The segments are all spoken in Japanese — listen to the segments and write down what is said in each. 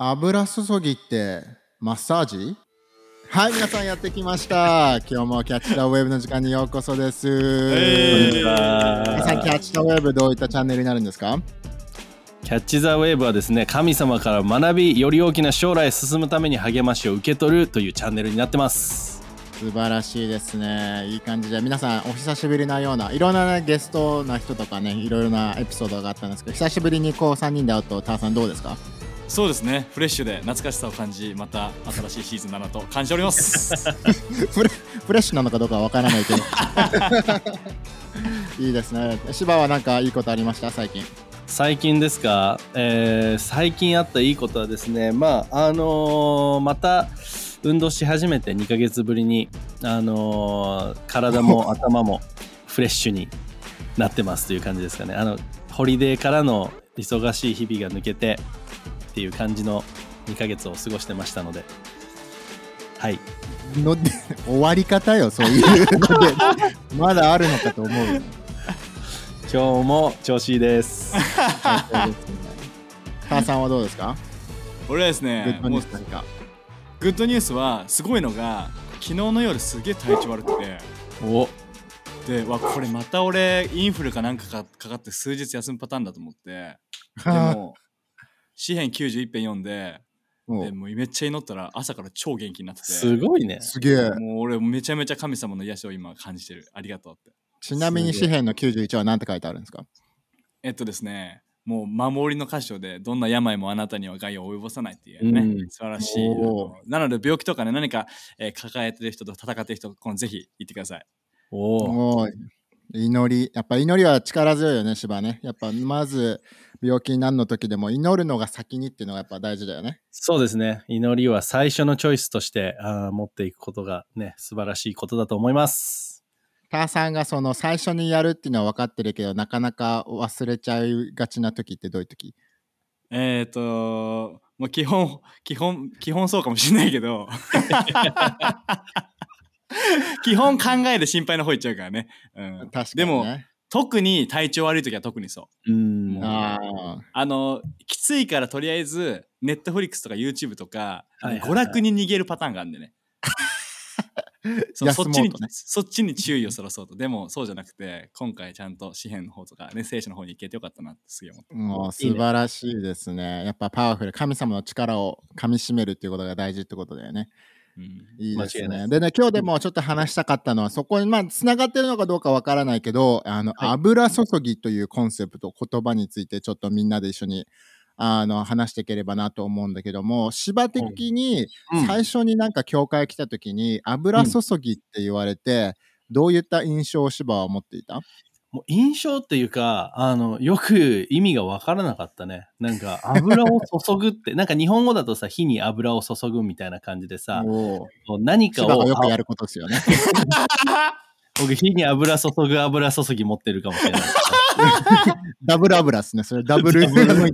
油注ぎってマッサージ？はい、皆さんやってきました今日もキャッチ・ザ・ウェーブの時間にようこそです。皆さん、キャッチ・ザ・ウェーブどういったチャンネルになるんですか？キャッチ・ザ・ウェーブはですね、神様から学び、より大きな将来へ進むために励ましを受け取るというチャンネルになってます。素晴らしいですね。いい感じで、皆さんお久しぶりなような、いろんな、ね、ゲストな人とかね、いろいろなエピソードがあったんですけど、久しぶりにこう3人で会うと、ターさんどうですか？そうですね、フレッシュで懐かしさを感じ、また新しいシーズン7と感じておりますフレッシュなのかどうかは分からないけどいいですね。芝はなんかいいことありました？最近ですか？最近あったいいことはですね、また運動し始めて2ヶ月ぶりに、体も頭もフレッシュになってますという感じですかね。ホリデーからの忙しい日々が抜けてっていう感じの2ヶ月を過ごしてましたので、はい。ので終わり方よ、そういうのでまだあるのかと思う。今日も調子いいです。母さんはどうですか？俺はですね、グッドニュースはすごいのが、昨日の夜すげえ体調悪くて、で、これまた俺インフルかなんかかかって数日休むパターンだと思って、でも詩編91編読んで、でもうめっちゃ祈ったら朝から超元気になってて、すごいね、すげえ。もう俺めちゃめちゃ神様の癒しを今感じてる、ありがとうって。ちなみに詩編の91は何て書いてあるんですか？ですね、もう守りの箇所で、どんな病もあなたには害を及ぼさないっていうね、素晴らしい。なので病気とかね、何か、抱えてる人と戦ってる人、ぜひ言ってください。祈り、やっぱ祈りは力強いよね、芝ね。やっぱまず病気になるの時でも祈るのが先にっていうのがやっぱ大事だよね。そうですね、祈りは最初のチョイスとして持っていくことがね、素晴らしいことだと思います。ターさんがその最初にやるっていうのは分かってるけど、なかなか忘れちゃいがちな時ってどういう時？もう基本そうかもしれないけど基本考えで心配の方いっちゃうからね、確かにね。でも特に体調悪い時は特にそう。きついからとりあえずネットフリックスとか YouTube とか、娯楽に逃げるパターンがあるんでねそっちに注意をそらそうと。でもそうじゃなくて、今回ちゃんと詩編の方とか、ね、聖書の方に行けてよかったなってすげえ思って。もう素晴らしいですね。やっぱパワフル、神様の力をかみしめるっていうことが大事ってことだよね。いいですね。でね、今日でもちょっと話したかったのは、そこにつながってるのかどうかわからないけど、油注ぎというコンセプト、言葉についてちょっとみんなで一緒に話していければなと思うんだけども、芝的に最初になんか教会来た時に油注ぎって言われて、どういった印象を芝は持っていた？もう印象っていうか、よく意味が分からなかったね。なんか油を注ぐってなんか日本語だとさ、火に油を注ぐみたいな感じでさ、何かを芝がよくやることですよね僕、火に油注ぎ持ってるかもしれないダブル油ですね、それ。ダブル油注ぎ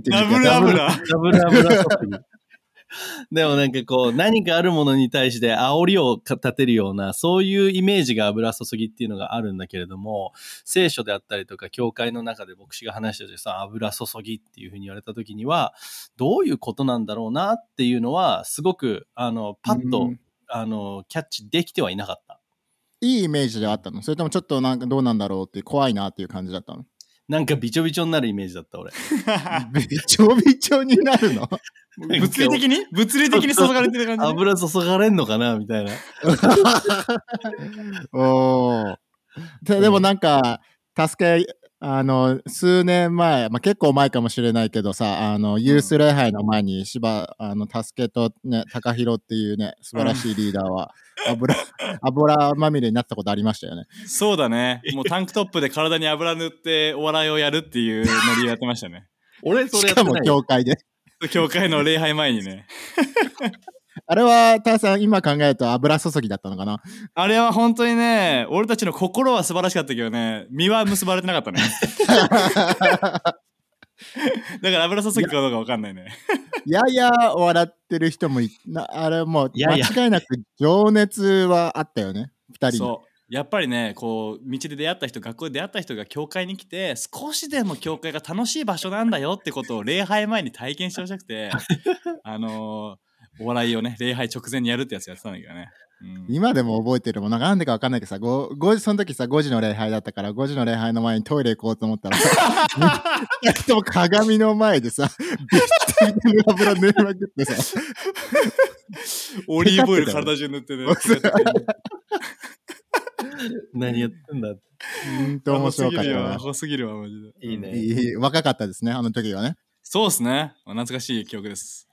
でもなんか何かあるものに対して煽りを立てるような、そういうイメージが油注ぎっていうのがあるんだけれども、聖書であったりとか教会の中で牧師が話しててさ、油注ぎっていうふうに言われた時にはどういうことなんだろうなっていうのはすごくパッとキャッチできてはいなかった。いいイメージではあったの？それともちょっとなんかどうなんだろうって怖いなっていう感じだったの？なんかびちょびちょになるイメージだった俺びちょびちょになるの物理的に注がれてる感じ、ね、油注がれんのかなみたいなでもなんか助け数年前、結構前かもしれないけどさ、ユース礼拝の前に芝助けとね、高弘っていうね、素晴らしいリーダーは油まみれになったことありましたよね。そうだね、もうタンクトップで体に油塗ってお笑いをやるっていうノリやってましたね俺それやってない。しかも教会の礼拝前にねあれはターさん今考えると油注ぎだったのかな？あれは本当にね、俺たちの心は素晴らしかったけどね、身は結ばれてなかったねだから油注ぎかどうか分かんないねや笑ってる人もあれもう間違いなく情熱はあったよね、2人に。そうやっぱりね、こう道で出会った人、学校で出会った人が教会に来て、少しでも教会が楽しい場所なんだよってことを礼拝前に体験してほしくてお笑いをね、礼拝直前にやるってやつやってたんだけどね、うん、今でも覚えてるもん。なんでか分かんないけどさ、5時その時さ5時の礼拝だったから、5時の礼拝の前にトイレ行こうと思ったら人も鏡の前でさ油塗りまくってさオリーブオイル体中塗ってね何やってんだって。面白かったな。アホすぎるわ、マジで。いいね。若かったですね、あの時はね。そうですね。懐かしい記憶です。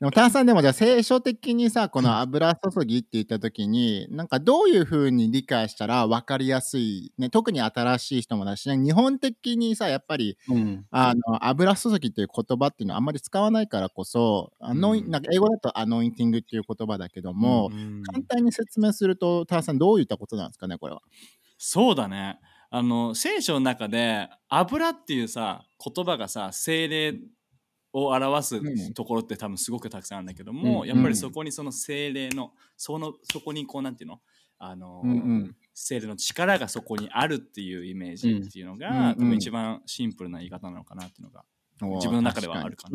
でも、タンさん、でもじゃあ聖書的にさ、この油注ぎって言った時に、なんかどういう風に理解したら分かりやすい、ね、特に新しい人もだし、ね、日本的にさ、やっぱり、うん、油注ぎっていう言葉っていうのはあんまり使わないからこそ、なんか英語だとアノインティングっていう言葉だけども、簡単に説明すると、タンさんどういったことなんですかね、これは。そうだね。聖書の中で油っていうさ、言葉がさ、聖霊を表すところって多分すごくたくさんあるんだけども、やっぱりそこにその聖霊のそこにこうなんていうの、聖霊の力がそこにあるっていうイメージっていうのが、多分一番シンプルな言い方なのかなっていうのが自分の中ではあるか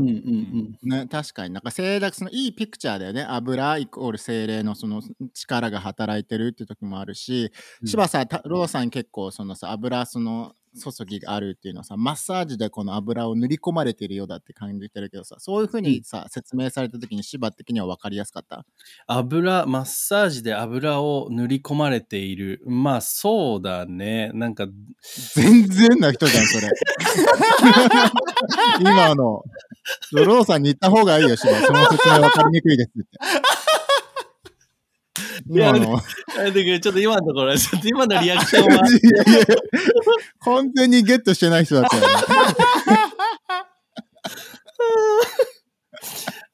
な。確かに、なんか聖霊、そのいいピクチャーだよね。油イコール聖霊のその力が働いてるっていう時もあるし、柴さん、ローさん結構そのさ、油その注ぎがあるっていうのはさ、マッサージでこの油を塗り込まれてるようだって感じてるけどさ、そういう風にさ、説明された時に芝的には分かりやすかった？マッサージで油を塗り込まれている。まあそうだね。なんか全然な人じゃんそれ今のドローさんに言った方がいいよ、芝。その説明分かりにくいですってちょっと今のところ、ちょっと今のリアクションは完全にゲットしてない人だったよね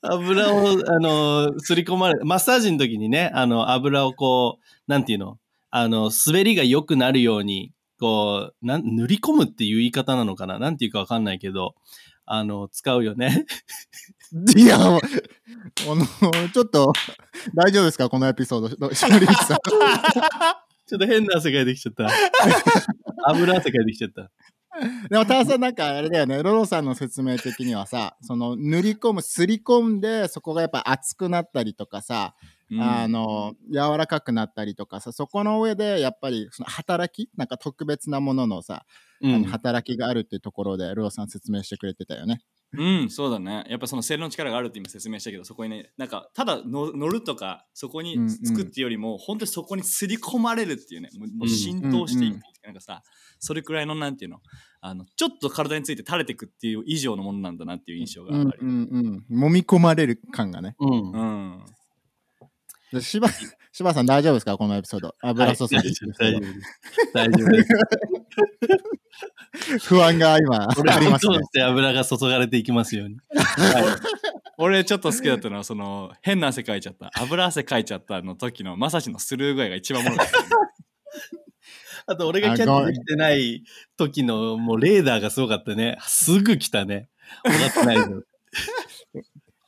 油をすり込まれ、マッサージの時にね、油をこうなんていうの、滑りが良くなるようにこう塗り込むっていう言い方なのかな、なんていうかわかんないけど、使うよねいや、ちょっと大丈夫ですかこのエピソード、しのりさんちょっと変な汗かいてきちゃった油汗かいてきちゃった。でもタンさん、なんかあれだよね、ロロさんの説明的にはさ、その塗り込む、すり込んで、そこがやっぱ熱くなったりとかさ、柔らかくなったりとかさ、そこの上でやっぱりその働き、なんか特別なもののさ、働きがあるっていうところでロロさん説明してくれてたよね。そうだね。やっぱその聖霊の力があるって今説明したけど、そこにね、なんかただ乗るとかそこにつくっていうよりも、本当にそこにすり込まれるっていうね、もう浸透していくっていうか、なんかさ、それくらいのなんていうの、ちょっと体について垂れてくっていう以上のものなんだなっていう印象がある。揉み込まれる感がね。柴さん大丈夫ですかこのエピソード、油注ぎ、はい、大丈夫です不安が今ありますね。そうして油が注がれていきますように、はい、俺ちょっと好きだったのは、その変な汗かいちゃった、油汗かいちゃったの時のまさしのスルー具合が一番ものです、ね、あと俺がキャッチできてない時のもうレーダーがすごかったね。すぐ来たね、分かってないの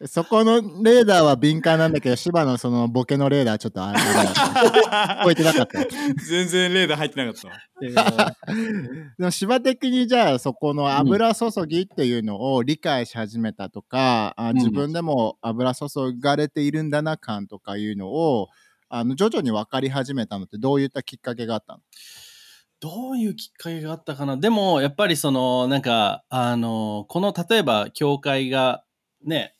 そこのレーダーは敏感なんだけど、芝のそのボケのレーダーちょっと超えてなかった全然レーダー入ってなかったでも芝的にじゃあそこの油注ぎっていうのを理解し始めたとか、自分でも油注がれているんだな感とかいうのを徐々に分かり始めたのって、どういったきっかけがあったの？どういうきっかけがあったかな。でもやっぱりそのなんかこの例えば教会がね、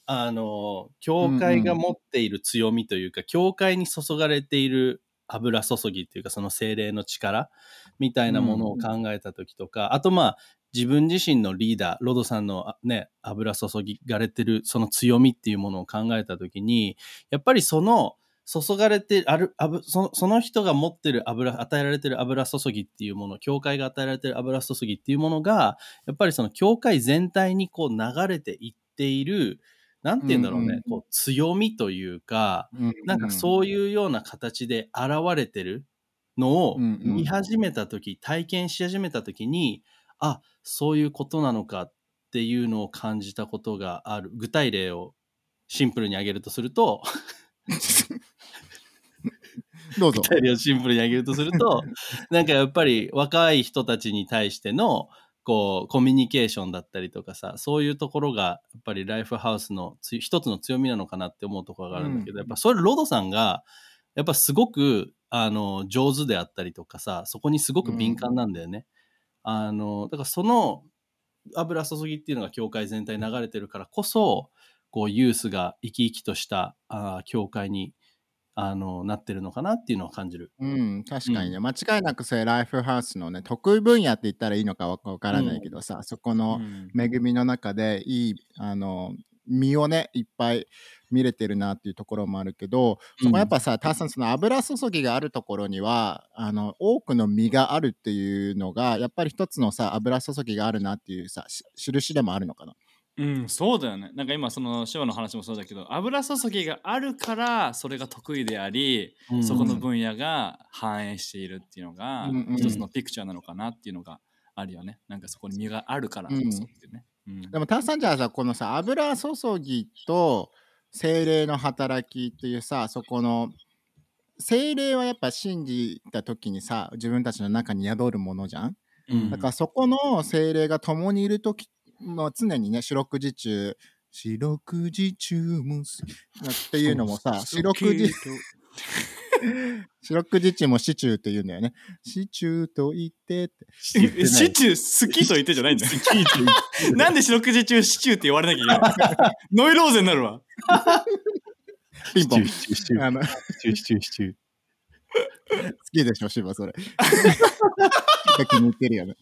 教会が持っている強みというか、教会に注がれている油注ぎというか、その聖霊の力みたいなものを考えた時とか、あとまあ自分自身のリーダーロドさんのね、油注ぎがれてるその強みっていうものを考えた時に、やっぱりその注がれてあるその人が持ってる油、与えられてる油注ぎっていうもの、教会が与えられてる油注ぎっていうものが、やっぱりその教会全体にこう流れていっている、なんて言うんだろうね、こう強みというか、なんかそういうような形で現れてるのを見始めた時、体験し始めた時に、あ、そういうことなのかっていうのを感じたことがある。具体例をシンプルに挙げるとするとどうぞ。2人をシンプルに挙げるとすると、なんかやっぱり若い人たちに対してのこうコミュニケーションだったりとかさ、そういうところがやっぱりライフハウスの一つの強みなのかなって思うところがあるんだけど、やっぱそれロドさんがやっぱすごく上手であったりとかさ、そこにすごく敏感なんだよね。だからその油注ぎっていうのが教会全体に流れてるからこそ、こうユースが生き生きとした教会になってるのかなっていうのを感じる。うん、確かにね、間違いなくそれライフハウスのね、得意分野って言ったらいいのか分からないけどさ、そこの恵みの中でいい身をねいっぱい見れてるなっていうところもあるけど、そこやっぱさ、ターさん、その油注ぎがあるところには多くの実があるっていうのがやっぱり一つのさ、油注ぎがあるなっていうさ印でもあるのかな。うん、そうだよね。なんか今そのショーの話もそうだけど、油注ぎがあるからそれが得意であり、そこの分野が反映しているっていうのが一つのピクチャーなのかなっていうのがあるよね。なんかそこに実があるからこそってね。でもタンさん、じゃあさ、このさ油注ぎと聖霊の働きっていうさ、そこの聖霊はやっぱ信じた時にさ自分たちの中に宿るものじゃん、だからそこの聖霊が共にいる時もう常にね、四六時中もっていうのもさ、四六時中もシチューって言うんだよね。シチューと言ってってシチュー好きと言ってじゃないんだよ。なんで四六時中シチューって言われなきゃいけないの。ノイローゼになるわ。ピンポン。シチュー。好きでしょシバ、それ。気に入ってるよね。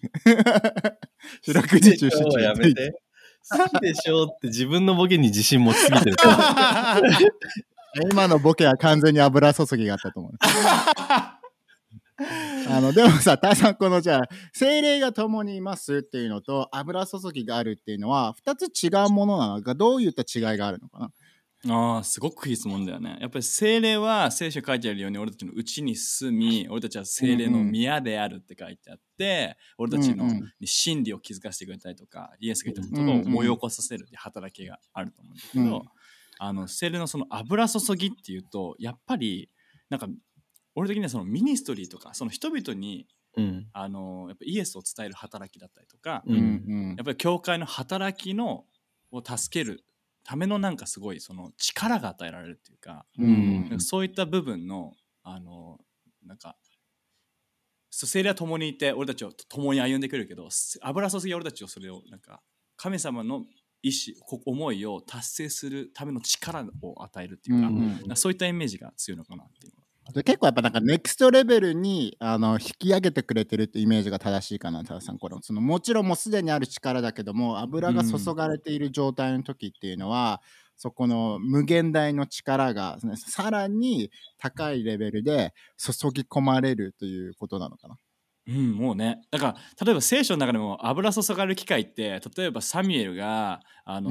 四六時中シチューやめて。好きでしょって自分のボケに自信持ちすぎてる。今のボケは完全に油注ぎがあったと思う。でもさ、ターさん、このじゃあ聖霊が共にいますっていうのと油注ぎがあるっていうのは2つ違うものなのか、どういった違いがあるのかな。すごくいい質問だよね。やっぱり聖霊は聖書書いてあるように俺たちのうちに住み、俺たちは聖霊の宮であるって書いてあって、俺たちの真理を気づかせてくれたりとか、イエスが言ったことを思い起こさせるって働きがあると思うんだけど、聖霊のその油注ぎっていうと、やっぱりなんか俺的にはそのミニストリーとか、その人々にやっぱイエスを伝える働きだったりとか、やっぱり教会の働きのを助けるためのなんかすごいその力が与えられるっていうか、なんかそういった部分のなんか聖霊は共にいて俺たちを共に歩んでくるけど、油注ぎは俺たちをそれをなんか神様の意志思いを達成するための力を与えるっていうか、そういったイメージが強いのかなっていう。結構やっぱなんかネクストレベルに引き上げてくれてるってイメージが正しいかな、多田さん。これそのもちろんもうすでにある力だけども、油が注がれている状態の時っていうのは、そこの無限大の力がさらに高いレベルで注ぎ込まれるということなのかな。もうね、だから例えば聖書の中でも油注がれる機会って、例えばサミュエルが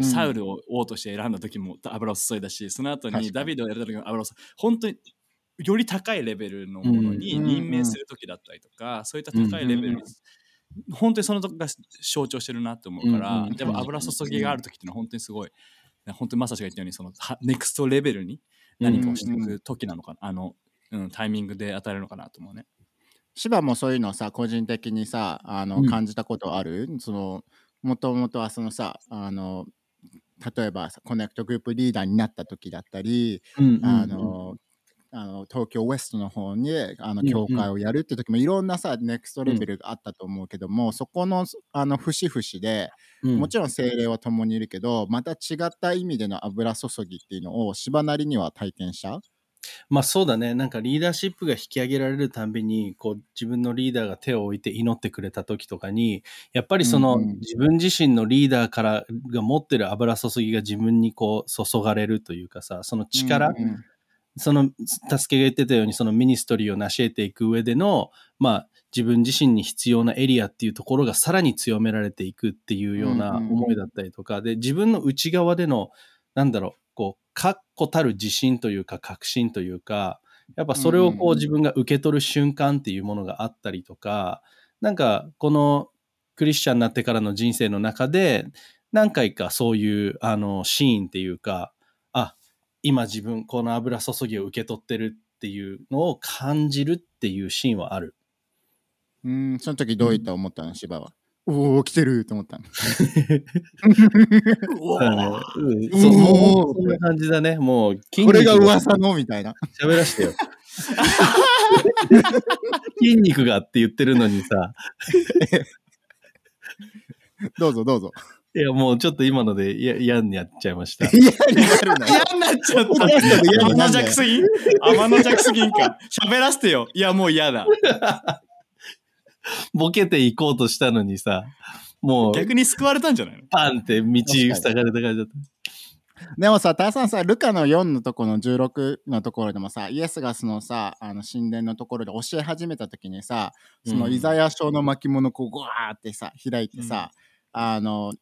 サウルを王として選んだ時も油を注いだし、その後にダビデをやった時も油を注いだ。本当により高いレベルのものに任命する時だったりとか、そういった高いレベルに、本当にその時が象徴してるなと思うから、でも油注ぎがある時ってのは本当にすごい、本当にマサシが言ったようにそのネクストレベルに何かをしていく時なのかな、タイミングで与えるのかなと思うね。芝もそういうのさ、個人的にさ感じたことある？そのもともとはそのさ例えばコネクトグループリーダーになった時だったり、東京ウエストの方に教会をやるって時もいろんなさネクストレベルがあったと思うけども、そこの節々で、もちろん聖霊は共にいるけど、また違った意味での油注ぎっていうのを芝なりには体験した。まあそうだね。なんかリーダーシップが引き上げられるたびに、こう自分のリーダーが手を置いて祈ってくれた時とかに、やっぱりその自分自身のリーダーからが持ってる油注ぎが自分にこう注がれるというかさ、その力、その助けが言ってたように、そのミニストリーを成し得ていく上での、まあ自分自身に必要なエリアっていうところがさらに強められていくっていうような思いだったりとかで、自分の内側でのなんだろう、こう確固たる自信というか確信というか、やっぱそれをこう自分が受け取る瞬間っていうものがあったりとか、なんかこのクリスチャンになってからの人生の中で何回かそういうシーンっていうか、今自分この油注ぎを受け取ってるっていうのを感じるっていうシーンはある。その時どういった思ったの、芝は。おお、来てると思ったの。そんな感じだね。もう筋肉これが噂のみたいな。喋らしてよ。筋肉がって言ってるのにさ。どうぞどうぞ。いや、もうちょっと今ので嫌になっちゃいました。嫌になっちゃった。天の弱すぎんか。喋らせてよ。いや、もう嫌だ。ボケていこうとしたのにさ、もう逆に救われたんじゃないの？パンって道塞がれた感じだった。でもさ、ターさんさ、ルカの4のところの16のところでもさ、イエスがそのさ、神殿のところで教え始めたときにさ、そのイザヤ書の巻物をこうグワーってさ開いてさ、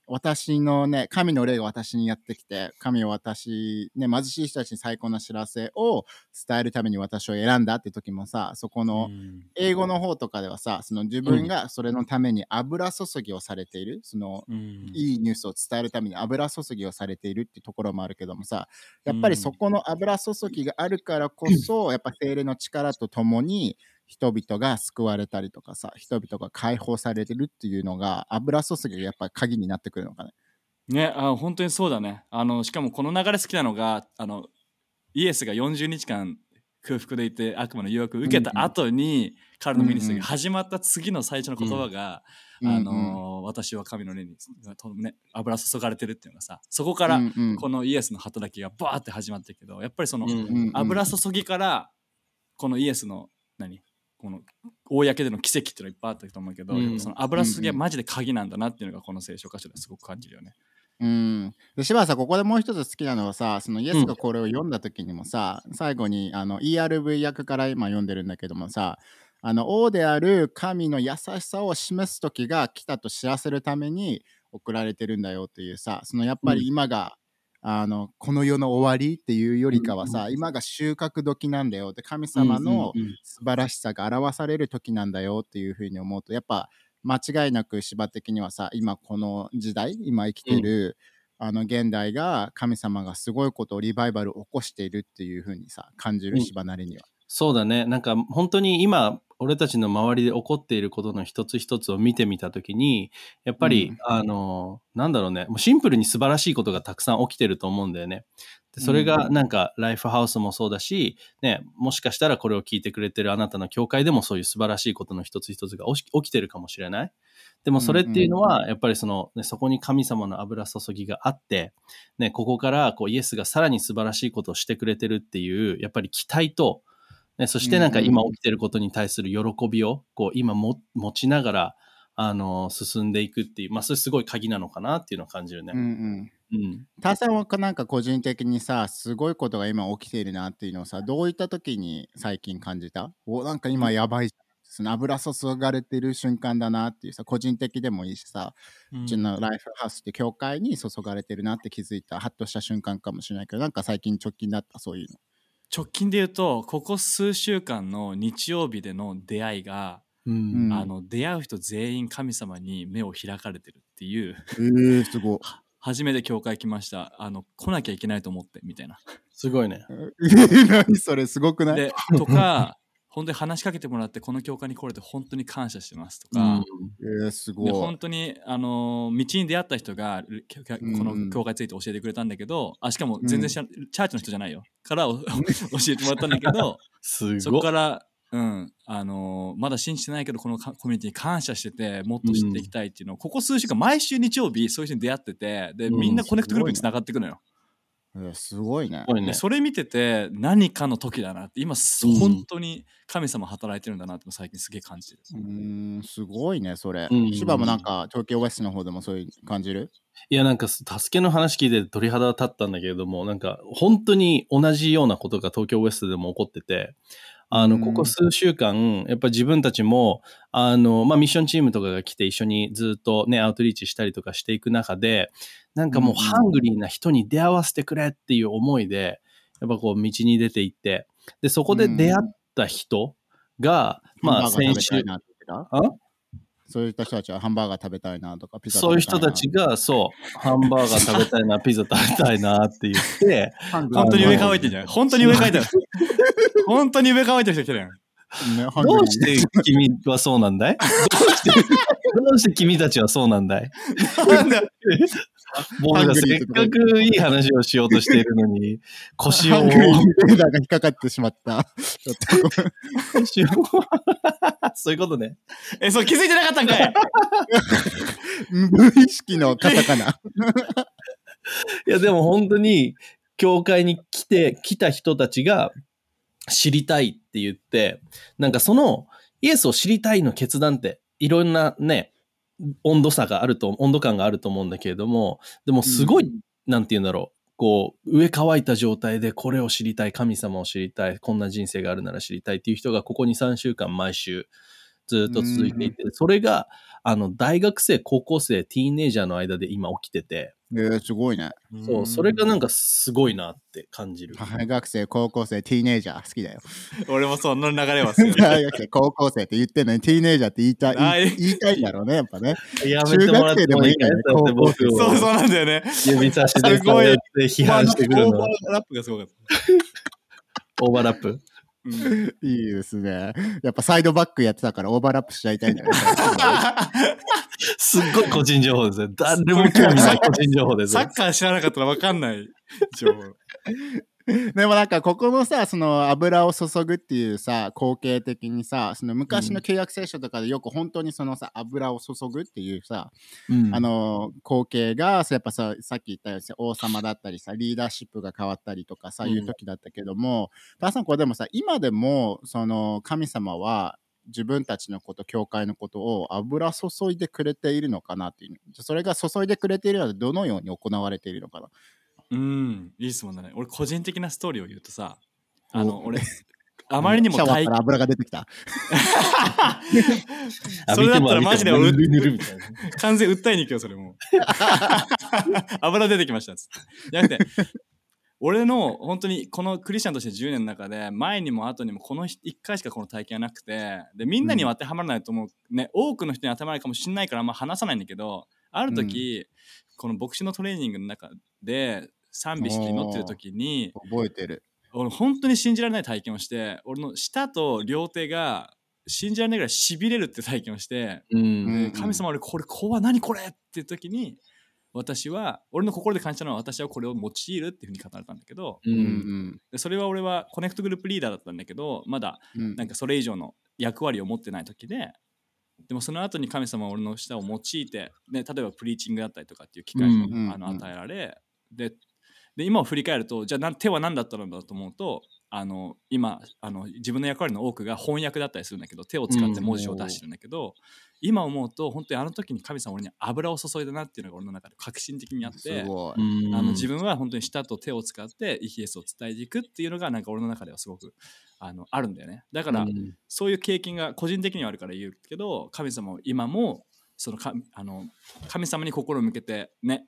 私のね、神の霊が私にやってきて、神を私ね、貧しい人たちに最高な知らせを伝えるために私を選んだって時もさ、そこの英語の方とかではさ、その自分がそれのために油注ぎをされている、そのいいニュースを伝えるために油注ぎをされているってところもあるけどもさ、やっぱりそこの油注ぎがあるからこそ、やっぱ聖霊の力とともに人々が救われたりとかさ、人々が解放されてるっていうのが、油注ぎがやっぱり鍵になってくるのかね。ね、本当にそうだね。しかもこの流れ好きなのが、イエスが40日間空腹でいて悪魔の誘惑を受けた後に、彼のミニストリーが始まった次の最初の言葉が、私は神の霊に、油注がれてるっていうのがさ、そこからこのイエスの働きがバーって始まってるけど、やっぱりその油注ぎからこのイエスのこの公での奇跡っていうのがいっぱいあったと思うけど、その油すぎはマジで鍵なんだなっていうのがこの聖書箇所ですごく感じるよね。で、柴田さん、ここでもう一つ好きなのはさ、そのイエスがこれを読んだ時にもさ、最後にERV 訳から今読んでるんだけどもさ、王である神の優しさを示す時が来たと知らせるために送られてるんだよというさ、そのやっぱり今が、この世の終わりっていうよりかはさ、今が収穫時なんだよって、神様の素晴らしさが表される時なんだよっていうふうに思うと、やっぱ間違いなく芝的にはさ、今この時代、今生きてる、現代が神様がすごいことをリバイバルを起こしているっていうふうにさ感じる、芝なりには。そうだね。なんか本当に今俺たちの周りで起こっていることの一つ一つを見てみたときに、やっぱり、なんだろうね、もうシンプルに素晴らしいことがたくさん起きてると思うんだよね。で、それがなんかライフハウスもそうだし、ね、もしかしたらこれを聞いてくれてるあなたの教会でもそういう素晴らしいことの一つ一つが起きてるかもしれない。でもそれっていうのは、やっぱりその、ね、そこに神様の油注ぎがあって、ね、ここからこうイエスがさらに素晴らしいことをしてくれてるっていう、やっぱり期待と、ね、そしてなんか今起きてることに対する喜びをこう今も持ちながら進んでいくっていう、まあそれすごい鍵なのかなっていうのを感じるね。ターさんはなんか個人的にさ、すごいことが今起きているなっていうのをさ、どういった時に最近感じた？なんか今やばい、その油注がれてる瞬間だなっていうさ、個人的でもいいしさ、うちのライフハウスって教会に注がれてるなって気づいた、ハッとした瞬間かもしれないけど、なんか最近直近だったそういうの。直近で言うと、ここ数週間の日曜日での出会いが、出会う人全員神様に目を開かれてるっていう、すごい。初めて教会来ました、来なきゃいけないと思ってみたいな。すごいね。何それ、すごくない？でとか本当に話しかけてもらって、この教会に来れて本当に感謝してますとか、すごい。で本当に道に出会った人がこの教会について教えてくれたんだけど、しかも全然チャーチの人じゃないよから教えてもらったんだけどすごい。そこから、まだ信じてないけどこのコミュニティに感謝してて、もっと知っていきたいっていうのを、ここ数週間毎週日曜日そういう人に出会ってて、でみんなコネクトグループにつながっていくのよ。すごいね。それ見てて、何かの時だなって、今本当に神様働いてるんだなって最近すげえ感じる。すごいねそれ。芝もなんか東京ウエストの方でもそういう感じる？いや、なんか助けの話聞いて鳥肌立ったんだけれども、なんか本当に同じようなことが東京ウエストでも起こってて、ここ数週間やっぱり自分たちもミッションチームとかが来て一緒にずっとねアウトリーチしたりとかしていく中で、なんかもうハングリーな人に出会わせてくれっていう思いでやっぱこう道に出ていって、でそこで出会った人が、先週そういった人たちはハンバーガー食べたいなとかピザ食べたいな、そういう人たちがそうハンバーガー食べたいなピザ食べたいなって言って本当に上から書いてんじゃない？本当に上から書いてる本当に上から見てる人来てるやん。どうして君はそうなんだい？どうして君たちはそうなんだい？なんだ僕がせっかくいい話をしようとしているのに腰をレーダーが引っかかってしまった。ちょっと腰をそういうことね。え、そう気づいてなかったんかい？無意識のカタカナ。いやでも本当に教会に来た人たちが知りたいって言って、なんかそのイエスを知りたいの決断っていろんなね。温度感があると思うんだけれども、でもすごい、なんて言うんだろう、こう、上乾いた状態でこれを知りたい、神様を知りたい、こんな人生があるなら知りたいっていう人がここ2、3週間毎週ずっと続いていて、それが、大学生、高校生、ティーンエイジャーの間で今起きてて。すごいね。そう、それがなんかすごいなって感じる。大学生、高校生、ティーンエイジャー好きだよ。俺もそんな流れは好き。大学生、高校生って言ってんのに、ティーンエイジャーって言いたいんだろうね、やっぱね。やめてもらってもいいからね、高校生。そうなんだよね。指差しでこうやって批判してくるの。オーバーラップがすごかった。オーバーラップいいですね。やっぱサイドバックやってたからオーバーラップしちゃいたいんだよね。すっごい個人情報ですね。誰も興味ない個人情報です。サッカー知らなかったら分かんない情報。でもなんかここのさ、その油を注ぐっていうさ、後継的にさ、その昔の旧約聖書とかでよく本当にそのさ、油を注ぐっていうさ、後継がやっぱさ、さっき言ったようにさ、王様だったりさ、リーダーシップが変わったりとかさ、いう時だったけども、たださんこれでもさ、今でもその神様は自分たちのこと、教会のことを油注いでくれているのかなっていう。それが注いでくれているのはどのように行われているのかな。うん、いい質問だね。俺個人的なストーリーを言うとさ、俺あまりにもシャワーから油が出てきた。それだったらマジで俺みたいな完全訴えに行くよそれも。油出てきましたっつって。じゃなくて俺の本当にこのクリスチャンとして10年の中で前にも後にもこの1回しかこの体験はなくて、でみんなには当てはまらないと思うね。多くの人に当てはまらないかもしれないからあんま話さないんだけど、ある時、この牧師のトレーニングの中で賛美式に乗ってる時に覚えてる。俺本当に信じられない体験をして、俺の舌と両手が信じられないぐらい痺れるって体験をして、神様俺これ怖い何これっていう時に、私は俺の心で感じたのは私はこれを用いるっていうふうに語られたんだけど、でそれは俺はコネクトグループリーダーだったんだけど、まだなんかそれ以上の役割を持ってない時で、でもその後に神様は俺の舌を用いて、ね、例えばプリーチングだったりとかっていう機会も与えられ、で今を振り返ると、じゃあ手は何だったんだと思うと、今自分の役割の多くが翻訳だったりするんだけど、手を使って文字を出してるんだけど、今思うと本当にあの時に神様は俺に油を注いだなっていうのが俺の中で革新的にあって、自分は本当に舌と手を使ってイエスを伝えていくっていうのがなんか俺の中ではすごくあるんだよね。だから、そういう経験が個人的にはあるから言うけど、神様を今もその神様に心を向けてね、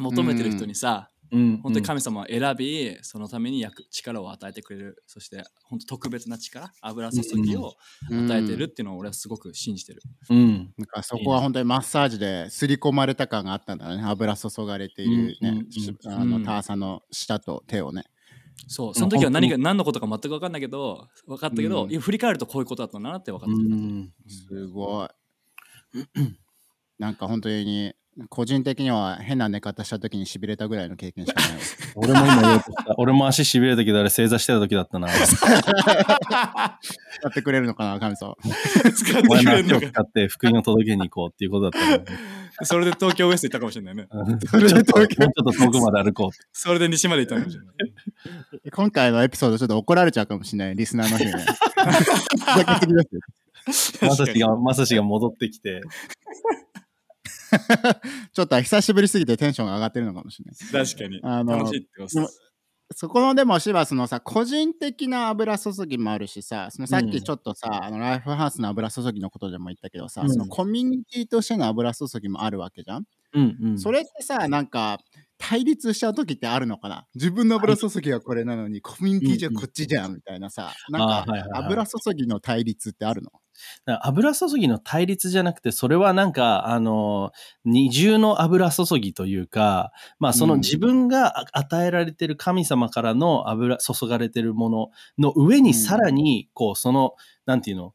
求めてる人にさ、本当に神様を選び、そのために力を与えてくれる、そして本当特別な力、油注ぎを与えてるっていうのを俺はすごく信じてる。なんかそこは本当にマッサージですり込まれた感があったんだね。油注がれているね、ターサの舌と手をね。そう、その時は何のことか全く分かったけど、振り返るとこういうことだったなって分かってる。すごい。なんか本当に個人的には変な寝方した時にしびれたぐらいの経験しかない。俺も今言おうとした。俺も足しびれたけど、あれ正座してた時だったな。使ってくれるのかな神様。使ってくれるのか。使って福音を届けに行こうっていうことだったので。それで東京ウエスト行ったかもしれないね。ちょっと遠くまで歩こう。それで西まで行ったかもしれない。今回のエピソードちょっと怒られちゃうかもしれないリスナーの人に。まさしが戻ってきて。ちょっと久しぶりすぎてテンションが上がってるのかもしれない。確かに楽しいってことです。そこのでもしはそのさ、個人的な油注ぎもあるしさ、そのさっきちょっとさ、ライフハウスの油注ぎのことでも言ったけどさ、そのコミュニティとしての油注ぎもあるわけじゃん。それってさ、なんか対立しちゃう時ってあるのかな。自分の油注ぎはこれなのにコミュニティじゃこっちじゃんみたいなさ、なんか油注ぎの対立ってあるの。だから油注ぎの対立じゃなくて、それはなんか二重の油注ぎというか、まあその自分が与えられてる神様からの油注がれてるものの上にさらにこうそのなんていうの、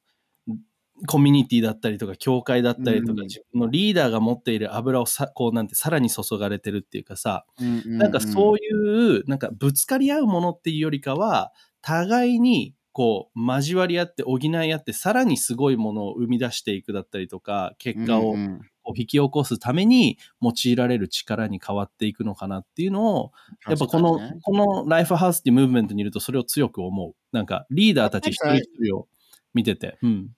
コミュニティだったりとか教会だったりとか、自分のリーダーが持っている油をこうなんてさらに注がれてるっていうかさ、なんかそういうなんかぶつかり合うものっていうよりかは、互いにこう交わり合って補い合ってさらにすごいものを生み出していくだったりとか、結果を引き起こすために用いられる力に変わっていくのかなっていうのを、やっぱこのライフハウスっていうムーブメントにいるとそれを強く思う。なんかリーダーたち一人一人を見てて、うん。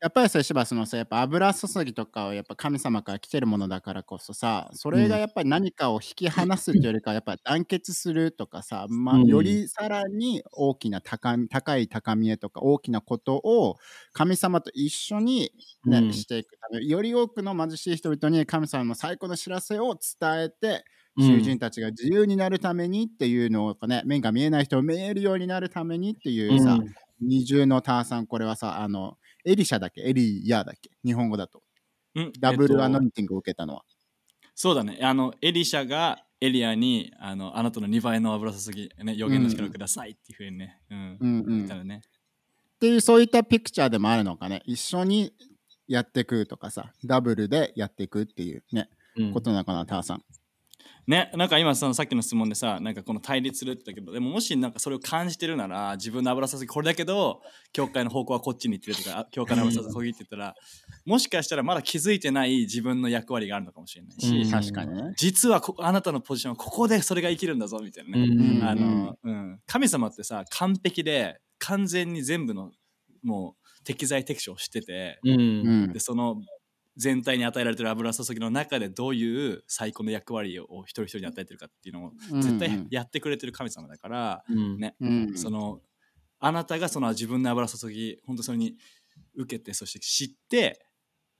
やっぱりさ、芝そのさ、やっぱ油注ぎとかはやっぱ神様から来てるものだからこそさ、それがやっぱり何かを引き離すというよりかはやっぱ団結するとかさ、まあ、よりさらに大きな高い高みへとか大きなことを神様と一緒に、ね、していくため、より多くの貧しい人々に神様の最高の知らせを伝えて、囚人たちが自由になるためにっていうのをね、目が見えない人を見えるようになるためにっていうさ、二重のターサン、これはさ、エリシャだっけ、エリヤだっけ、日本語だと、ダブルアノインティングを受けたのは、そうだね、エリシャがエリアにあなたの2倍の油注ぎ、ね、予言の力をくださいっていう風にね、言ったらねっていう、そういったピクチャーでもあるのかね、一緒にやっていくとかさ、ダブルでやっていくっていうね、ことなのかな、ターさんね。なんか今さっきの質問でさ、なんかこの対立するって言ったけど、でももしなんかそれを感じてるなら、自分の油注ぎこれだけど教会の方向はこっちに行ってるとか、教会の油注ぎって言ったらもしかしたらまだ気づいてない自分の役割があるのかもしれないし、確かにね、実はあなたのポジションはここでそれが生きるんだぞみたいなね、神様ってさ、完璧で完全に全部のもう適材適所をしてて、でその全体に与えられてる油注ぎの中でどういう最高の役割を一人一人に与えてるかっていうのを絶対やってくれてる神様だから、ね、そのあなたがその自分の油注ぎ本当それに受けて、そして知って、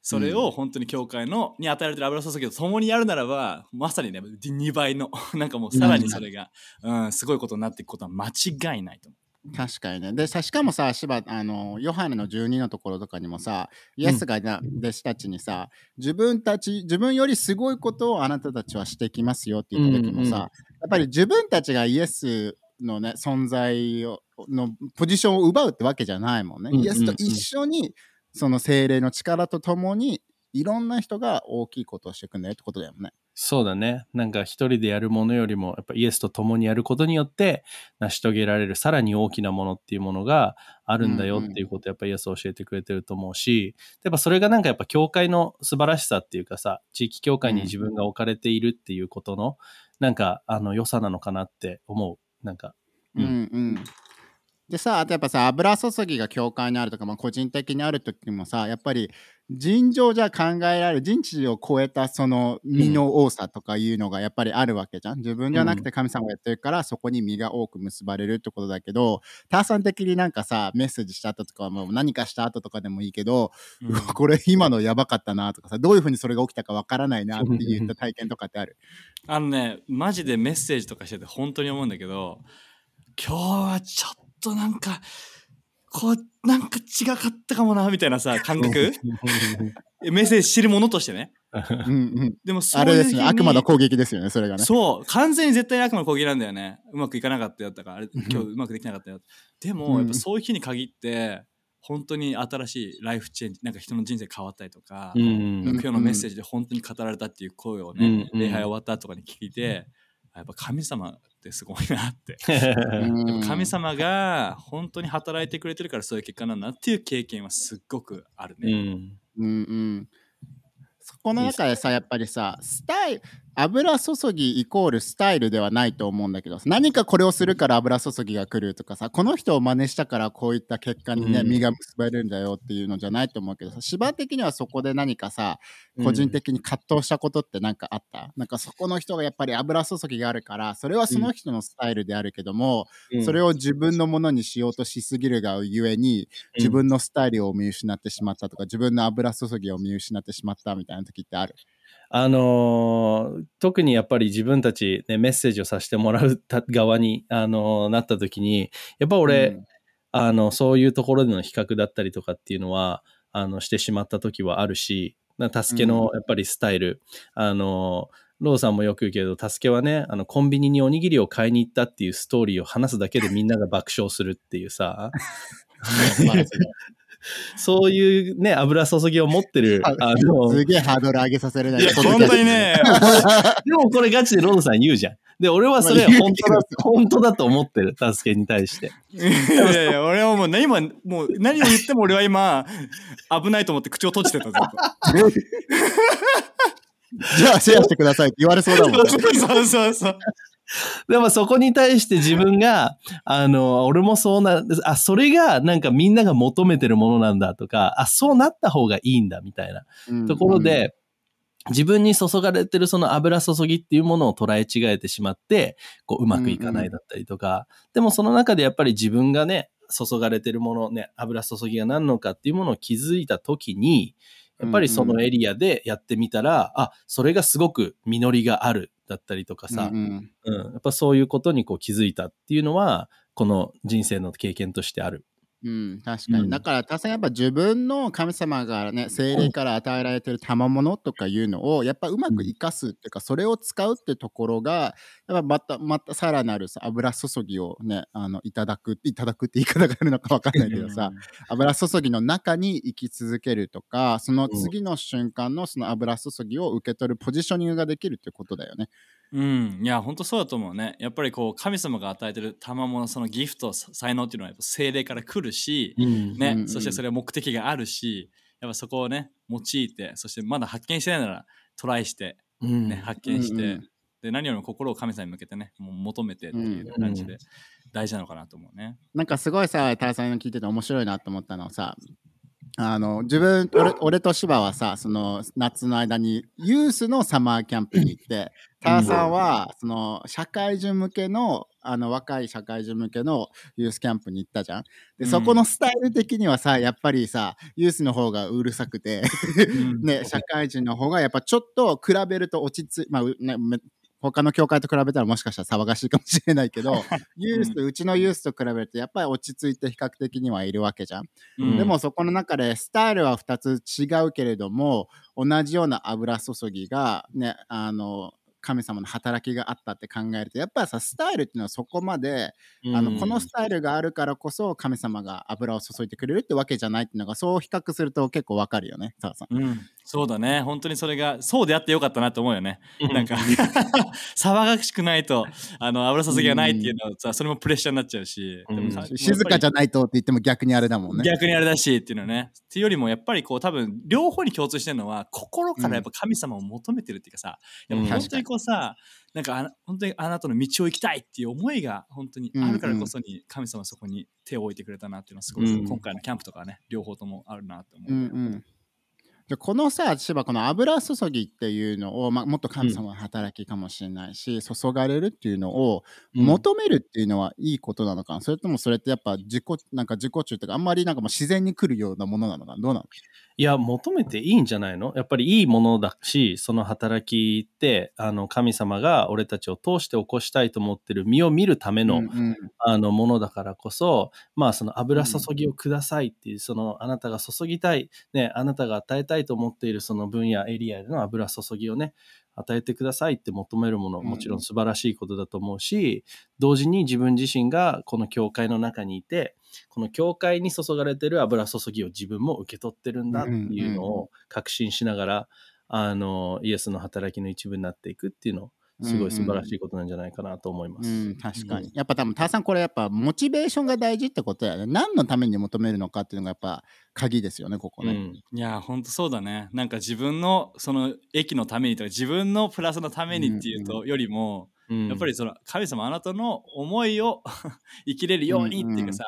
それを本当に教会のに与えられてる油注ぎと共にやるならば、まさにね、2倍のなんかもうさらにそれが、すごいことになっていくことは間違いないと思う。確かにね。でさ、しかもさ、芝ヨハネの12のところとかにもさ、イエスが弟子たちにさ、自分よりすごいことをあなたたちはしてきますよって言った時もさ、やっぱり自分たちがイエスのね、存在のポジションを奪うってわけじゃないもんね、イエスと一緒にその聖霊の力とともにいろんな人が大きいことをしていくんだよってことだよね。そうだね。なんか一人でやるものよりも、やっぱイエスと共にやることによって成し遂げられるさらに大きなものっていうものがあるんだよっていうことをやっぱイエス教えてくれてると思うし、やっぱそれがなんかやっぱ教会の素晴らしさっていうかさ、地域教会に自分が置かれているっていうことのなんか良さなのかなって思う。なんか、でさ、あとやっぱさ、油注ぎが教会にあるとか、まあ、個人的にある時もさ、やっぱり尋常じゃ考えられる人知を超えたその身の多さとかいうのがやっぱりあるわけじゃん。自分じゃなくて神様がやってるから、そこに身が多く結ばれるってことだけど、ターさん的になんかさ、メッセージした後とか、もう何かした後とかでもいいけど、これ今のやばかったなとかさ、どういうふうにそれが起きたかわからないなって言った体験とかってある？ね、マジでメッセージとかしてて本当に思うんだけど、今日はちょっとなんかなんか違かったかもなみたいなさ、感覚メッセージ知るものとしてねでもそういうあれですね、悪魔の攻撃ですよね、それがね。そう、完全に絶対に悪魔の攻撃なんだよね。うまくいかなかったよとか、あれ今日うまくできなかったよでもやっぱそういう日に限って本当に新しいライフチェンジ、なんか人の人生変わったりとか、今日のメッセージで本当に語られたっていう声をね、礼拝終わったとかに聞いて、やっぱ神様ってすごいなって神様が本当に働いてくれてるからそういう結果なんだっていう経験はすっごくあるね。そこの中でさ、やっぱりさ、油注ぎイコールスタイルではないと思うんだけど、何かこれをするから油注ぎが来るとかさ、この人を真似したからこういった結果にね、身が結ばれるんだよっていうのじゃないと思うけどさ、芝的にはそこで何かさ、個人的に葛藤したことって何かあった？なんかそこの人がやっぱり油注ぎがあるから、それはその人のスタイルであるけども、それを自分のものにしようとしすぎるがゆえに、自分のスタイルを見失ってしまったとか、自分の油注ぎを見失ってしまったみたいな時ってある？特にやっぱり自分たち、ね、メッセージをさせてもらう側に、なった時にやっぱ俺、そういうところでの比較だったりとかっていうのはしてしまった時はあるし、助けのやっぱりスタイル、ローさんもよく言うけど、助けはね、コンビニにおにぎりを買いに行ったっていうストーリーを話すだけでみんなが爆笑するっていうさそういうね、油注ぎを持ってる。すげえハードル上げさせるな。いや、本当にね。でもこれガチでロードさん言うじゃん。で、俺はそれ本当だと思ってる、助けに対して。いやいや、俺はもう何を言っても俺は今、危ないと思って口を閉じてた。じゃあシェアしてくださいって言われそうだもんね。そう。でもそこに対して自分が俺もそうな、あ、それがなんかみんなが求めてるものなんだとか、あ、そうなった方がいいんだみたいなところで、自分に注がれてるその油注ぎっていうものを捉え違えてしまって、こううまくいかないだったりとか、でもその中でやっぱり自分がね、注がれてるものね、油注ぎが何のかっていうものを気づいた時に、やっぱりそのエリアでやってみたら、あ、それがすごく実りがあるだったりとかさ、やっぱそういうことにこう気づいたっていうのは、この人生の経験としてある。確かに。だから確かにやっぱ自分の神様がね、精霊から与えられてる賜物とかいうのをやっぱうまく生かすっていうか、それを使うってところがやっぱまたさらなるさ、油注ぎをね、いただくって言い方があるのか分かんないけどさ、油注ぎの中に生き続けるとか、その次の瞬間のその油注ぎを受け取るポジショニングができるってことだよね。いや本当そうだと思うね。やっぱりこう神様が与えてる賜物、そのギフト、才能っていうのはやっぱ精霊から来るし、そしてそれは目的があるし、やっぱそこをね用いて、そしてまだ発見してないならトライして、発見して、で何よりも心を神様に向けてね、もう求めてっていう感じで大事なのかなと思うね。なんかすごいさ、ターさんの聞いてて面白いなと思ったのはさ、自分、俺と柴はさ、その夏の間にユースのサマーキャンプに行って、ターさんはその社会人向けの、若い社会人向けのユースキャンプに行ったじゃん。で、そこのスタイル的にはさ、やっぱりさ、ユースの方がうるさくてね、社会人の方がやっぱちょっと比べると落ち着い、他の教会と比べたらもしかしたら騒がしいかもしれないけどユース、うちのユースと比べるとやっぱり落ち着いて比較的にはいるわけじゃん、でもそこの中でスタイルは2つ違うけれども、同じような油注ぎがね、神様の働きがあったって考えると、やっぱりさ、スタイルっていうのはそこまで、このスタイルがあるからこそ神様が油を注いでくれるってわけじゃないっていうのが、そう比較すると結構わかるよね、澤さん。そうだね、本当にそれがそうであってよかったなと思うよね。なんか騒がしくないと油注ぎがないっていうのはさ、それもプレッシャーになっちゃうし、でも静かじゃないとって言っても逆にあれだもんね。逆にあれだしっていうのね。っていうよりもやっぱりこう、多分両方に共通してるのは、心からやっぱ神様を求めてるっていうかさ、本当にこうさ、なんか本当にあなたの道を行きたいっていう思いが本当にあるからこそに、神様はそこに手を置いてくれたなっていうのは、すごく今回のキャンプとかね、両方ともあるなって思う。じゃこのさ、千葉、この油注ぎっていうのを、もっと神様の働きかもしれないし、注がれるっていうのを求めるっていうのはいいことなのか、それともそれってやっぱ自己中というか、あんまりなんかもう自然に来るようなものなのか、どうなの？いや、求めていいんじゃないの？やっぱりいいものだし、その働きって神様が俺たちを通して起こしたいと思ってる身を見るための、ものだからこそ、その油注ぎをくださいっていう、そのあなたが注ぎたい、ね、あなたが与えたいと思っているその分野エリアでの油注ぎをね、与えてくださいって求めるもの、もちろん素晴らしいことだと思うし、同時に自分自身がこの教会の中にいて、この教会に注がれてる油注ぎを自分も受け取ってるんだっていうのを確信しながら、イエスの働きの一部になっていくっていうのを、すごい素晴らしいことなんじゃないかなと思います。確かに。やっぱ多分ターさん、これやっぱモチベーションが大事ってことやね。何のために求めるのかっていうのがやっぱ鍵ですよね、ここね。いや本当そうだね。なんか自分のその益のためにとか、自分のプラスのためにっていうとよりも、やっぱりその神様、あなたの思いを生きれるようにっていうかさ、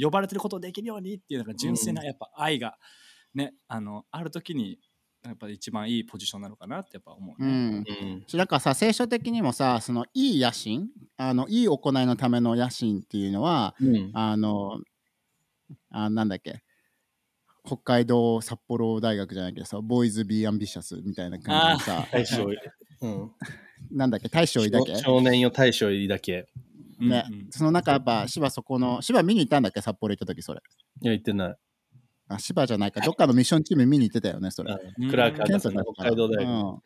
呼ばれてることをできるようにっていう、なんか純粋なやっぱ愛がね、ある時にやっぱり一番いいポジションなのかなってやっぱ思うね。だからさ、聖書的にもさ、そのいい野心、いい行いのための野心っていうのは、なんだっけ、北海道札幌大学じゃないけどさ、ボーイズ・ビー・アンビシャスみたいな感じでさ、大将なんだっけ、大将いだけ、少年よ大将いだけね、その中やっぱ芝、そこの芝見に行ったんだっけ、札幌行った時。それいや行ってない。千葉じゃないか、どっかのミッションチーム見に行ってたよね、それ。クラークだったね、北海道大学。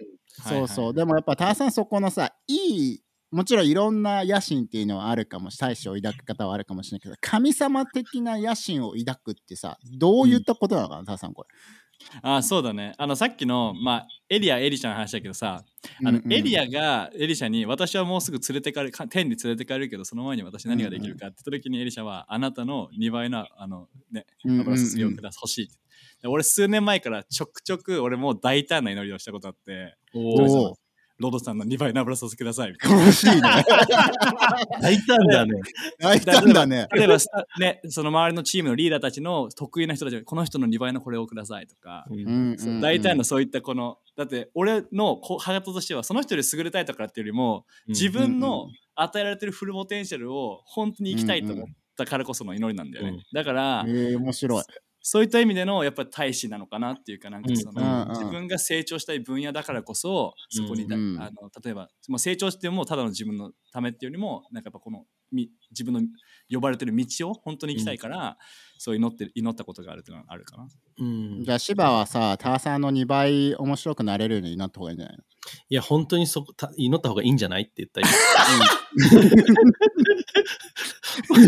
そうそう、でもやっぱ田さんそこのさ、いい、もちろんいろんな野心っていうのはあるかもしれない、大志を抱く方はあるかもしれないけど、神様的な野心を抱くってさ、どういったことなのかな、田さんこれ。あ、そうだね。さっきの、エリアエリシャの話だけどさ、エリアがエリシャに、私はもうすぐ連れてかれ天に連れてかれるけど、その前に私何ができるかって言った時に、エリシャはあなたの2倍の油すすぎを下す欲しい。俺数年前からちょくちょく俺もう大胆な祈りをしたことあって、おロドさんの2倍の油注ぎくださいみたいな。欲しいね。大胆だね。大胆だね。例えばね、その周りのチームのリーダーたちの得意な人たちがこの人の2倍のこれをくださいとか、大胆なそういったこの、だって俺のハガトとしてはその人より優れたいとかっていうよりも、自分の与えられてるフルポテンシャルを本当に生きたいと思ったからこその祈りなんだよね。だから、面白い。そういった意味でのやっぱり大使なのかなっていうか、なんかその自分が成長したい分野だからこそ、そこに例えば成長してもただの自分のためっていうよりも、なんかやっぱこの自分の呼ばれてる道を本当に行きたいから、そう祈ったことがあるっていうのはあるかな。じゃあ芝はさ、ターさんの2倍面白くなれるように祈った方がいいんじゃないの？いや本当に祈った方がいいんじゃないって言ったり。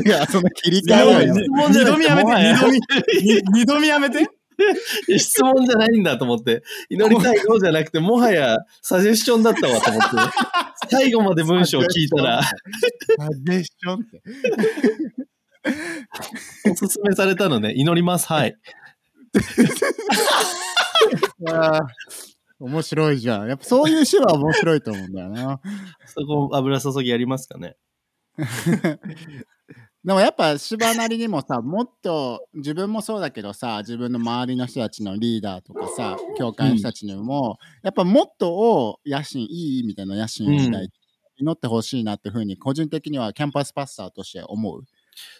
いや、その切り替えは二度見やめて質問じゃないんだと思って、祈りたいのじゃなくてもはやサジェスションだったわと思って最後まで文章を聞いたらサジェスションっておすすめされたのね、祈りますはい面白いじゃん、やっぱそういう詩は面白いと思うんだよな。そこ油注ぎやりますかね。でもやっぱ芝なりにもさ、もっと自分もそうだけどさ、自分の周りの人たちのリーダーとかさ、教会の人たちにも、やっぱもっと野心、いいみたいな野心をしたい、祈ってほしいなっていうふうに個人的にはキャンパスパスターとして思う。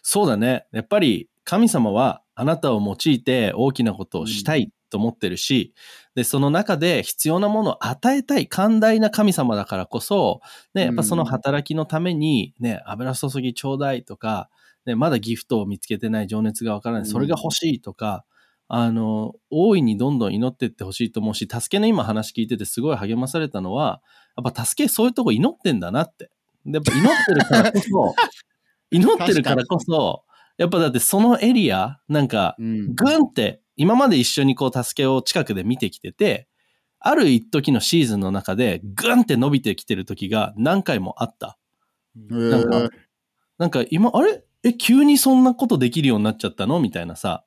そうだね、やっぱり神様はあなたを用いて大きなことをしたいと思ってるし、でその中で必要なものを与えたい寛大な神様だからこそ、ね、やっぱその働きのために、ね、油注ぎちょうだいとか、ね、まだギフトを見つけてない、情熱がわからない、それが欲しいとか、大いにどんどん祈っていってほしいと思うし、助けの今話聞いててすごい励まされたのは、やっぱ助けそういうとこ祈ってんだなって。でやっぱ祈ってるからこそやっぱだってそのエリアなんかグンって今まで一緒にこう助けを近くで見てきてて、ある一時のシーズンの中でグンって伸びてきてる時が何回もあった。なんか今あれ急にそんなことできるようになっちゃったのみたいなさ。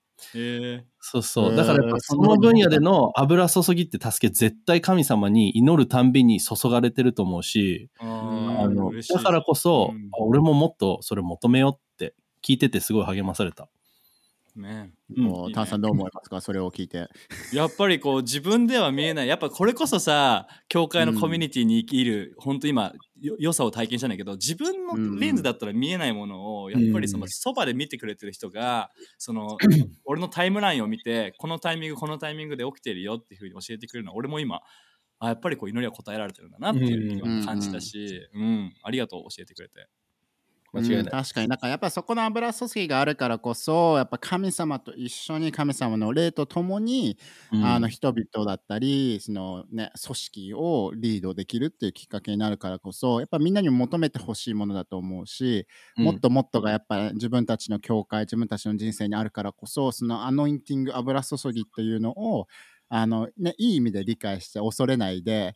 そうそう、だからやっぱその分野での油注ぎって助け絶対神様に祈るたんびに注がれてると思うし、だからこそ、俺ももっとそれ求めようって聞いててすごい励まされた。ね、もうタンさんどう思いますか、それを聞いて。やっぱりこう自分では見えない、やっぱこれこそさ、教会のコミュニティにいる、本当今良さを体験したんだけど、自分のレンズだったら見えないものをやっぱりそのそばで見てくれてる人が、その俺のタイムラインを見て、このタイミングで起きてるよっていう風に教えてくれるのは、俺も今やっぱりこう祈りは答えられてるんだなっていうのを感じたし、ありがとう教えてくれて。確かに、なんかやっぱそこの油注ぎがあるからこそ、やっぱ神様と一緒に、神様の霊とともに、人々だったりその、ね、組織をリードできるっていうきっかけになるからこそ、やっぱみんなに求めてほしいものだと思うし、もっともっとがやっぱ自分たちの教会、自分たちの人生にあるからこそ、そのアノインティング、油注ぎっていうのをいい意味で理解して恐れないで、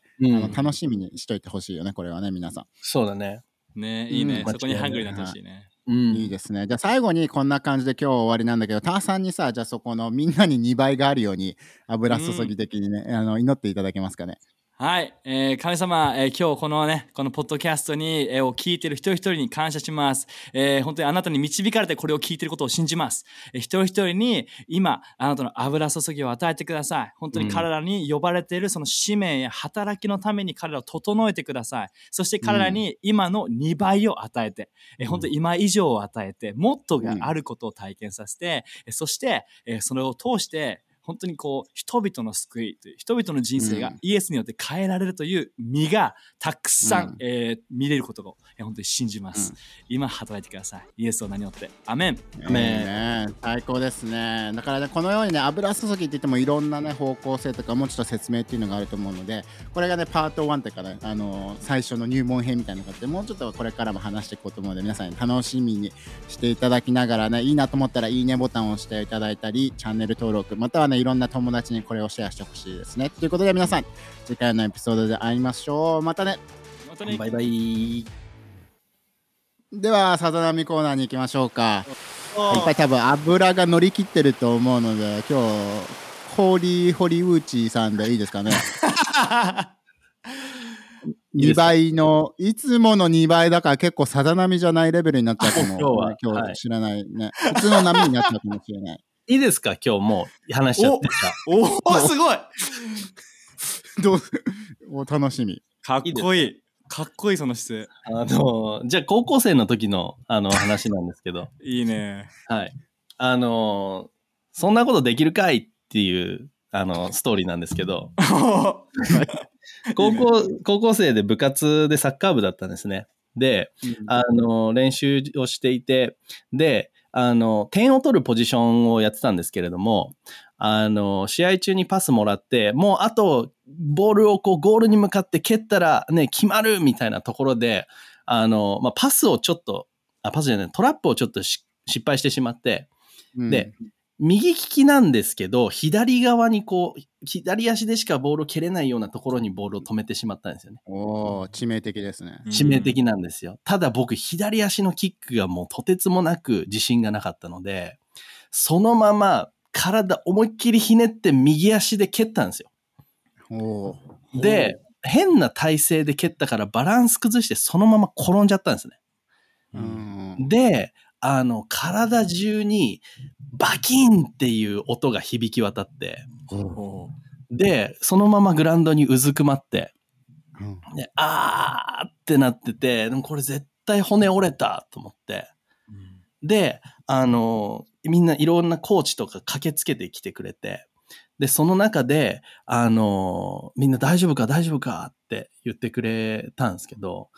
楽しみにしといてほしいよね、これはね、皆さん。そうだね。ね、いいね、そこにハングリーになってほしいね。いいですね。じゃあ最後にこんな感じで今日終わりなんだけど、ターさんにさ、じゃあそこのみんなに2倍があるように油注ぎ的にね、祈っていただけますかね。はい、神様、今日このポッドキャストに、を聞いている一人一人に感謝します。本当にあなたに導かれてこれを聞いていることを信じます。一人一人に今、あなたの油注ぎを与えてください。本当に彼らに呼ばれているその使命や働きのために彼らを整えてください。そして彼らに今の2倍を与えて、本当に今以上を与えて、もっとがあることを体験させて、そして、それを通して、本当にこう人々の救いという人々の人生がイエスによって変えられるという実がたくさん、見れることを本当に信じます、うん、今働いてくださいイエスを名によってアメン、ね、最高ですね。だから、ね、このようにね油注ぎって言ってもいろんな、ね、方向性とかもうちょっと説明っていうのがあると思うのでこれがねパート1というか、ね、最初の入門編みたいなのがあってもうちょっとこれからも話していこうと思うので皆さん楽しみにしていただきながらねいいなと思ったらいいねボタンを押していただいたりチャンネル登録またはねいろんな友達にこれをシェアしてほしいですねということで皆さん次回のエピソードで会いましょう。またね、またねバイバイ。ではさざ波コーナーに行きましょうか。いっぱい多分油が乗り切ってると思うので今日ホリウーチーさんでいいですかね2倍のいつもの2倍だから結構さざ波じゃないレベルになっちゃうかも今日知らないね、はい、普通の波になっちゃうかもしれないいいですか今日もう話しちゃっておすごいどうお楽しみかっこいいかっこいいその姿勢じゃあ高校生の時の話なんですけどいいねはいそんなことできるかいっていうストーリーなんですけど高校生で部活でサッカー部だったんですね。で、練習をしていてで点を取るポジションをやってたんですけれども試合中にパスもらってもうあとボールをこうゴールに向かって蹴ったら、ね、決まるみたいなところでまあ、トラップをちょっと失敗してしまってで、右利きなんですけど左側にこう左足でしかボールを蹴れないようなところにボールを止めてしまったんですよね。おー、致命的ですね。致命的なんですよ。ただ僕左足のキックがもうとてつもなく自信がなかったのでそのまま体思いっきりひねって右足で蹴ったんですよ。おー。で変な体勢で蹴ったからバランス崩してそのまま転んじゃったんですね。で体中にバキンっていう音が響き渡って、でそのままグラウンドにうずくまって、であーってなっててでもこれ絶対骨折れたと思って、でみんないろんなコーチとか駆けつけてきてくれてでその中でみんな大丈夫か大丈夫かって言ってくれたんですけど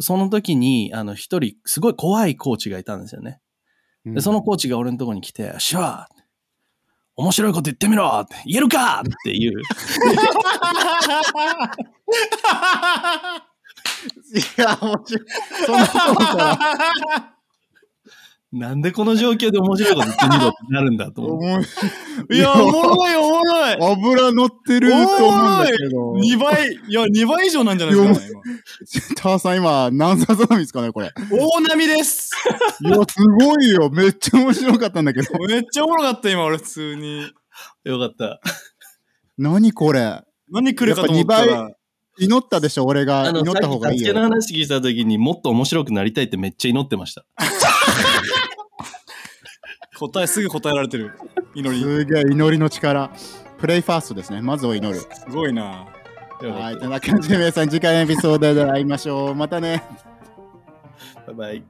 その時に一人すごい怖いコーチがいたんですよね。でそのコーチが俺のところに来てシュワー面白いこと言ってみろって言えるかっていういや面白いそんなことなんでこの状況で面白いこと言ってみろってなるんだと思ういやおもろいおもろい油乗ってると思うんだけど2倍いや2倍以上なんじゃないですかね今ターさん今何さざ波ですかねこれ大波ですいやすごいよめっちゃ面白かったんだけどめっちゃおもろかった今俺普通によかった何これ何来るかと思ったら祈ったでしょ俺が祈った方がいいよ。さっきの話聞いた時にもっと面白くなりたいってめっちゃ祈ってました答えすぐ答えられてる祈りすげえ祈りの力プレイファーストですねまずを祈るすごいなはいそんな感じで皆さん次回のエピソードで会いましょうまたねバイバイ。